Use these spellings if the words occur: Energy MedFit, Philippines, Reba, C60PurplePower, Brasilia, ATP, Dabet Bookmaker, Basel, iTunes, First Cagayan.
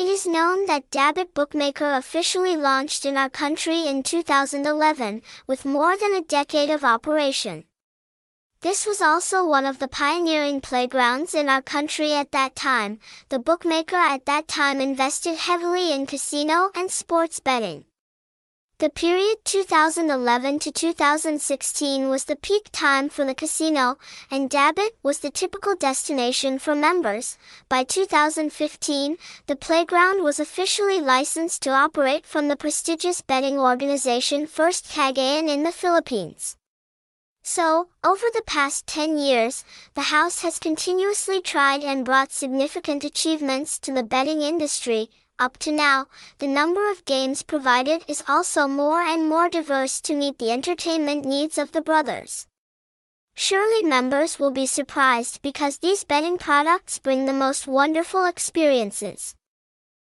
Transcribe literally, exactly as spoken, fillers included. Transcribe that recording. It is known that Dabet Bookmaker officially launched in our country in two thousand eleven, with more than a decade of operation. This was also one of the pioneering playgrounds in our country at that time. The bookmaker at that time invested heavily in casino and sports betting. The period two thousand eleven to two thousand sixteen was the peak time for the casino, and Dabet was the typical destination for members. By two thousand fifteen, the playground was officially licensed to operate from the prestigious betting organization First Cagayan in the Philippines. So, over the past ten years, the house has continuously tried and brought significant achievements to the betting industry. Up to now, the number of games provided is also more and more diverse to meet the entertainment needs of the brothers. Surely members will be surprised because these betting products bring the most wonderful experiences.